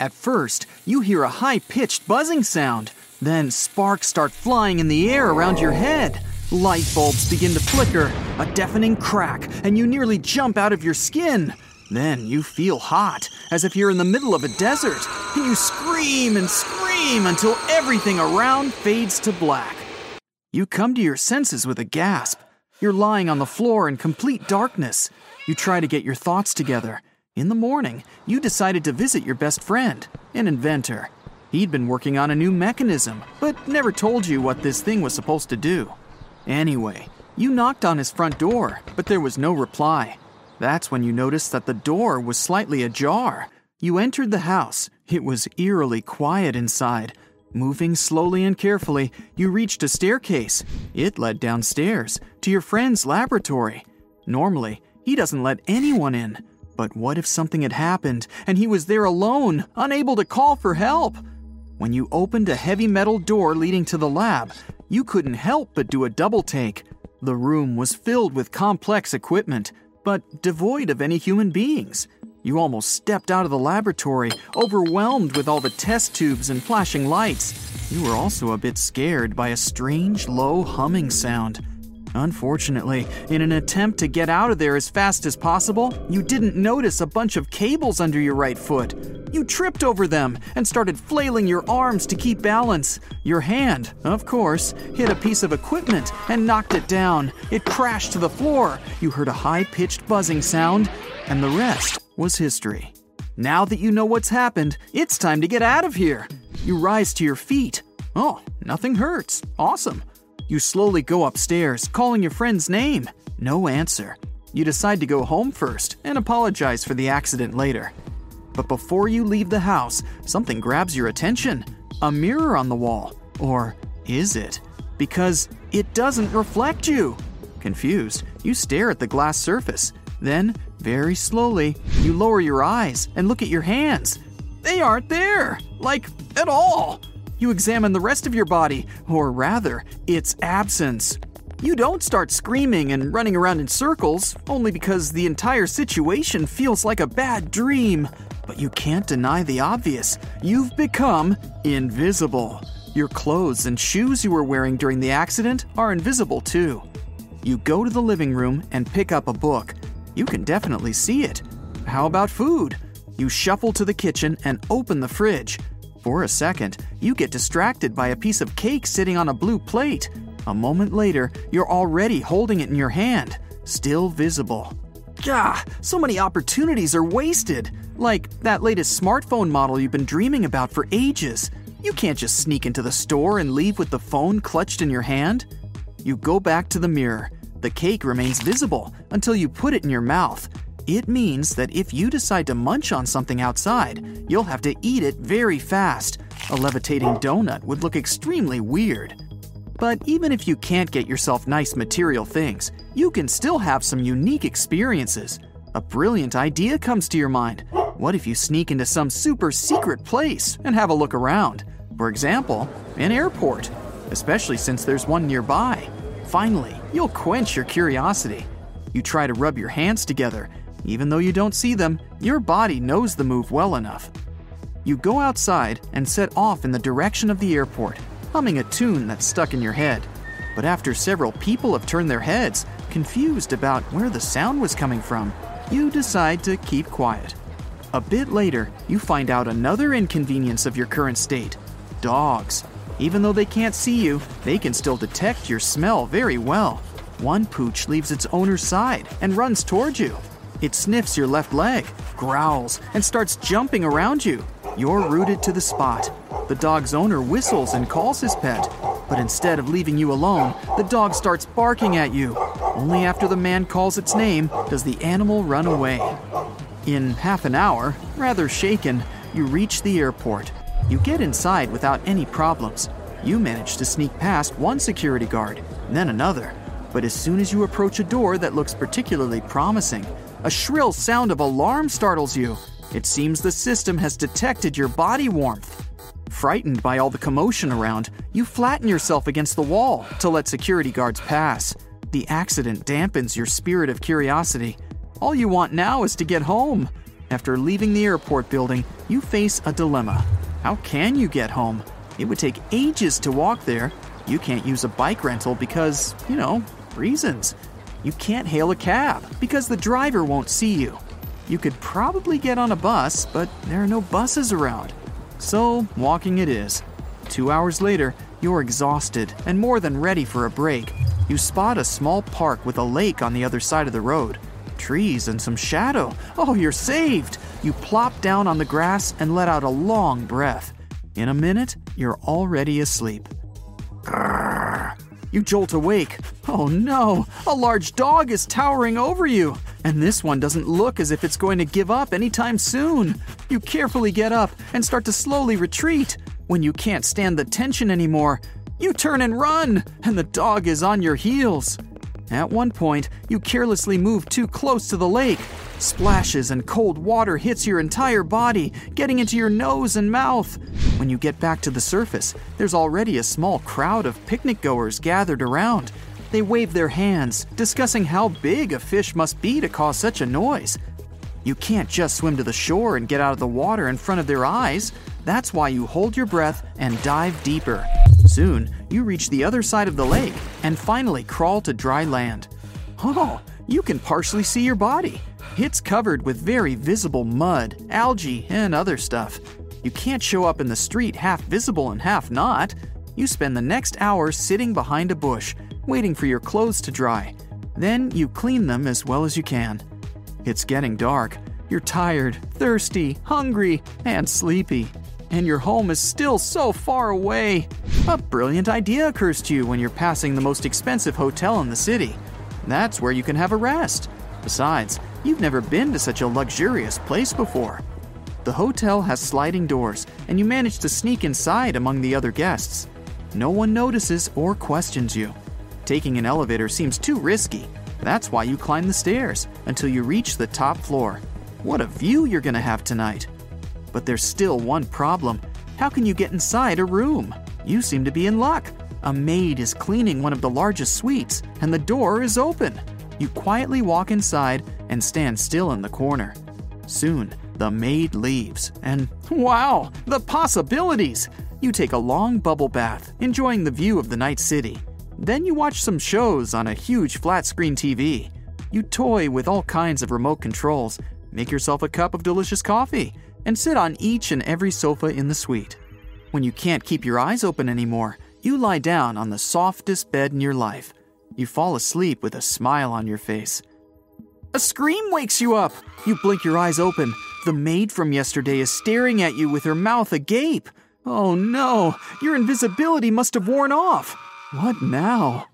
At first, you hear a high-pitched buzzing sound. Then sparks start flying in the air around your head. Light bulbs begin to flicker, a deafening crack, and you nearly jump out of your skin. Then you feel hot, as if you're in the middle of a desert, and you scream and scream until everything around fades to black. You come to your senses with a gasp. You're lying on the floor in complete darkness. You try to get your thoughts together. In the morning, you decided to visit your best friend, an inventor. He'd been working on a new mechanism, but never told you what this thing was supposed to do. Anyway, you knocked on his front door, but there was no reply. That's when you noticed that the door was slightly ajar. You entered the house. It was eerily quiet inside. Moving slowly and carefully, you reached a staircase. It led downstairs, to your friend's laboratory. Normally, he doesn't let anyone in. But what if something had happened, and he was there alone, unable to call for help? When you opened a heavy metal door leading to the lab, you couldn't help but do a double take. The room was filled with complex equipment, but devoid of any human beings. You almost stepped out of the laboratory, overwhelmed with all the test tubes and flashing lights. You were also a bit scared by a strange, low humming sound. Unfortunately, in an attempt to get out of there as fast as possible, you didn't notice a bunch of cables under your right foot. You tripped over them and started flailing your arms to keep balance. Your hand, of course, hit a piece of equipment and knocked it down. It crashed to the floor. You heard a high-pitched buzzing sound, and the rest was history. Now that you know what's happened, it's time to get out of here. You rise to your feet. Oh, nothing hurts. Awesome. You slowly go upstairs, calling your friend's name. No answer. You decide to go home first and apologize for the accident later. But before you leave the house, something grabs your attention. A mirror on the wall. Or is it? Because it doesn't reflect you. Confused, you stare at the glass surface. Then, very slowly, you lower your eyes and look at your hands. They aren't there! Like, at all! You examine the rest of your body, or rather, its absence. You don't start screaming and running around in circles, only because the entire situation feels like a bad dream. But you can't deny the obvious. You've become invisible. Your clothes and shoes you were wearing during the accident are invisible too. You go to the living room and pick up a book. You can definitely see it. How about food? You shuffle to the kitchen and open the fridge. For a second, you get distracted by a piece of cake sitting on a blue plate. A moment later, you're already holding it in your hand, still visible. Gah, so many opportunities are wasted. Like that latest smartphone model you've been dreaming about for ages. You can't just sneak into the store and leave with the phone clutched in your hand. You go back to the mirror. The cake remains visible until you put it in your mouth. It means that if you decide to munch on something outside, you'll have to eat it very fast. A levitating donut would look extremely weird. But even if you can't get yourself nice material things, you can still have some unique experiences. A brilliant idea comes to your mind. What if you sneak into some super secret place and have a look around? For example, an airport, especially since there's one nearby. Finally, you'll quench your curiosity. You try to rub your hands together. Even though you don't see them, your body knows the move well enough. You go outside and set off in the direction of the airport, humming a tune that's stuck in your head. But after several people have turned their heads, confused about where the sound was coming from, you decide to keep quiet. A bit later, you find out another inconvenience of your current state. Dogs. Even though they can't see you, they can still detect your smell very well. One pooch leaves its owner's side and runs toward you. It sniffs your left leg, growls, and starts jumping around you. You're rooted to the spot. The dog's owner whistles and calls his pet, but instead of leaving you alone, the dog starts barking at you. Only after the man calls its name does the animal run away. In half an hour, rather shaken, you reach the airport. You get inside without any problems. You manage to sneak past one security guard, then another. But as soon as you approach a door that looks particularly promising, a shrill sound of alarm startles you. It seems the system has detected your body warmth. Frightened by all the commotion around, you flatten yourself against the wall to let security guards pass. The accident dampens your spirit of curiosity. All you want now is to get home. After leaving the airport building, you face a dilemma. How can you get home? It would take ages to walk there. You can't use a bike rental because, you know, reasons. You can't hail a cab because the driver won't see you. You could probably get on a bus, but there are no buses around. So, walking it is. 2 hours later, you're exhausted and more than ready for a break. You spot a small park with a lake on the other side of the road. Trees and some shadow. Oh, you're saved! You plop down on the grass and let out a long breath. In a minute, you're already asleep. Grrr. You jolt awake. Oh no, a large dog is towering over you. And this one doesn't look as if it's going to give up anytime soon. You carefully get up and start to slowly retreat. When you can't stand the tension anymore, you turn and run, and the dog is on your heels. At one point, you carelessly move too close to the lake. Splashes and cold water hits your entire body, getting into your nose and mouth. When you get back to the surface, there's already a small crowd of picnic goers gathered around. They wave their hands, discussing how big a fish must be to cause such a noise. You can't just swim to the shore and get out of the water in front of their eyes. That's why you hold your breath and dive deeper. Soon, you reach the other side of the lake and finally crawl to dry land. Oh, you can partially see your body. It's covered with very visible mud, algae, and other stuff. You can't show up in the street half visible and half not. You spend the next hour sitting behind a bush, waiting for your clothes to dry. Then you clean them as well as you can. It's getting dark. You're tired, thirsty, hungry, and sleepy. And your home is still so far away. A brilliant idea occurs to you when you're passing the most expensive hotel in the city. That's where you can have a rest. Besides, you've never been to such a luxurious place before. The hotel has sliding doors, and you manage to sneak inside among the other guests. No one notices or questions you. Taking an elevator seems too risky. That's why you climb the stairs until you reach the top floor. What a view you're going to have tonight. But there's still one problem. How can you get inside a room? You seem to be in luck. A maid is cleaning one of the largest suites, and the door is open. You quietly walk inside and stand still in the corner. Soon, the maid leaves, and wow, the possibilities! You take a long bubble bath, enjoying the view of the night city. Then you watch some shows on a huge flat-screen TV. You toy with all kinds of remote controls, make yourself a cup of delicious coffee, and sit on each and every sofa in the suite. When you can't keep your eyes open anymore, you lie down on the softest bed in your life. You fall asleep with a smile on your face. A scream wakes you up. You blink your eyes open. The maid from yesterday is staring at you with her mouth agape. Oh no, your invisibility must have worn off. What now?